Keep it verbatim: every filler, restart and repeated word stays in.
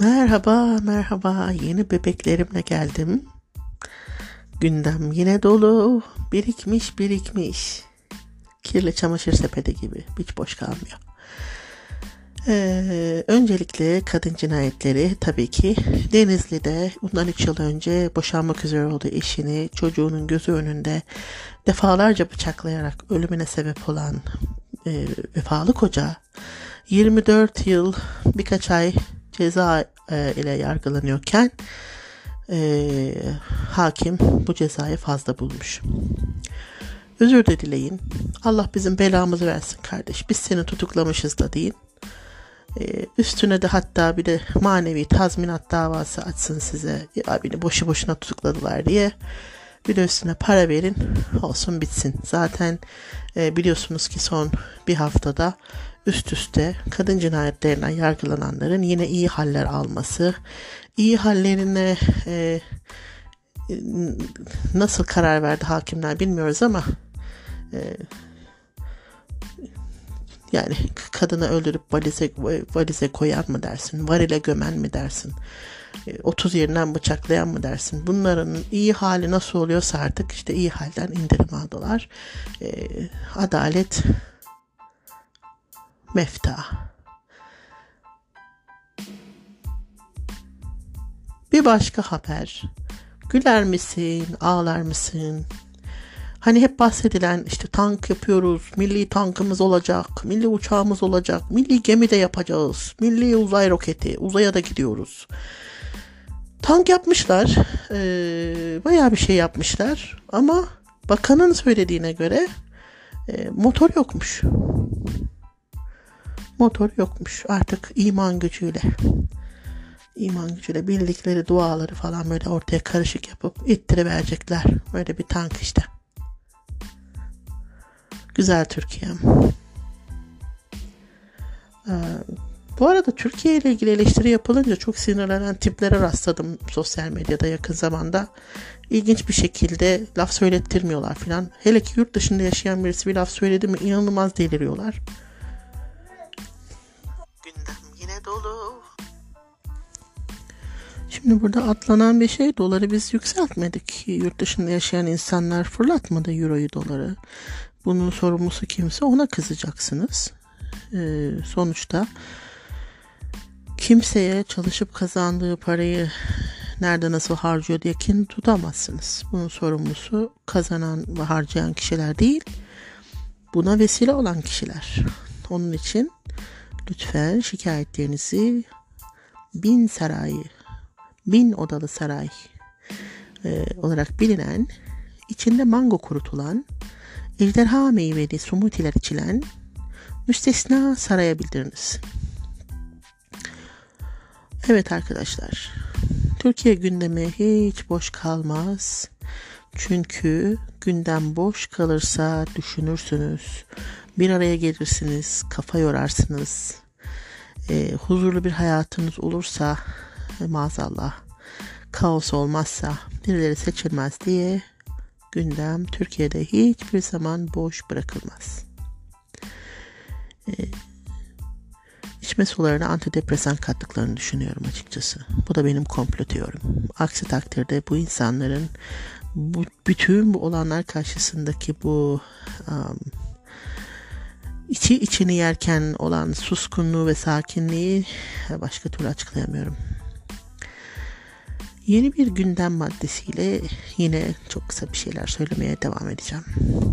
Merhaba, merhaba. Yeni bebeklerimle geldim. Gündem yine dolu. Birikmiş, birikmiş. Kirli çamaşır sepeti gibi. Hiç boş kalmıyor. Ee, öncelikle kadın cinayetleri tabii ki. Denizli'de bundan üç yıl önce boşanmak üzere olduğu eşini çocuğunun gözü önünde defalarca bıçaklayarak ölümüne sebep olan e, vefalı koca yirmi dört yıl birkaç ay ceza ile yargılanıyorken e, hakim bu cezayı fazla bulmuş. Özür de dileyin. Allah bizim belamızı versin kardeş. Biz seni tutuklamışız da deyin. E, üstüne de hatta bir de manevi tazminat davası açsın size. Ya beni boşu boşuna tutukladılar diye. Bir de üstüne para verin. Olsun bitsin. Zaten e, biliyorsunuz ki son bir haftada üst üste kadın cinayetlerinden yargılananların yine iyi haller alması, iyi hallerine e, nasıl karar verdi hakimler bilmiyoruz ama e, yani kadını öldürüp valize, valize koyan mı dersin, varile gömen mi dersin, otuz yerinden bıçaklayan mı dersin, bunların iyi hali nasıl oluyorsa artık işte iyi halden indirim aldılar. E, adalet mefta. Bir başka haber. Güler misin, ağlar mısın? Hani hep bahsedilen işte tank yapıyoruz, milli tankımız olacak, milli uçağımız olacak, milli gemi de yapacağız, milli uzay roketi, uzaya da gidiyoruz. Tank yapmışlar, ee, bayağı bir şey yapmışlar ama bakanın söylediğine göre e, motor yokmuş. Motor yokmuş artık iman gücüyle. İman gücüyle bildikleri duaları falan böyle ortaya karışık yapıp ittiriverecekler. Böyle bir tank işte. Güzel Türkiye'm. Ee, bu arada Türkiye ile ilgili eleştiri yapılınca çok sinirlenen tiplere rastladım sosyal medyada yakın zamanda. İlginç bir şekilde laf söylettirmiyorlar falan. Hele ki yurt dışında yaşayan birisi bir laf söyledi mi inanılmaz deliriyorlar. Dolu. Şimdi burada atlanan bir şey, doları biz yükseltmedik. Yurt dışında yaşayan insanlar fırlatmadı euroyu, doları. Bunun sorumlusu kimse, ona kızacaksınız. Ee, sonuçta kimseye çalışıp kazandığı parayı nerede nasıl harcıyor diye kin tutamazsınız. Bunun sorumlusu kazanan ve harcayan kişiler değil, buna vesile olan kişiler. Onun için lütfen şikayetlerinizi bin sarayı, bin odalı saray e, olarak bilinen, içinde mango kurutulan, ejderha meyveli smoothie'ler içilen müstesna saraya bildiriniz. Evet arkadaşlar, Türkiye gündemi hiç boş kalmaz. Çünkü gündem boş kalırsa düşünürsünüz, bir araya gelirsiniz, kafa yorarsınız, e, huzurlu bir hayatınız olursa e, maazallah kaos olmazsa birileri seçilmez diye gündem Türkiye'de hiçbir zaman boş bırakılmaz. E, içme sularına antidepresan kattıklarını düşünüyorum açıkçası. Bu da benim komplo teorim. Aksi takdirde bu insanların bu, bütün bu olanlar karşısındaki bu um, İçi içini yerken olan suskunluğu ve sakinliği başka türlü açıklayamıyorum. Yeni bir gündem maddesiyle yine çok kısa bir şeyler söylemeye devam edeceğim.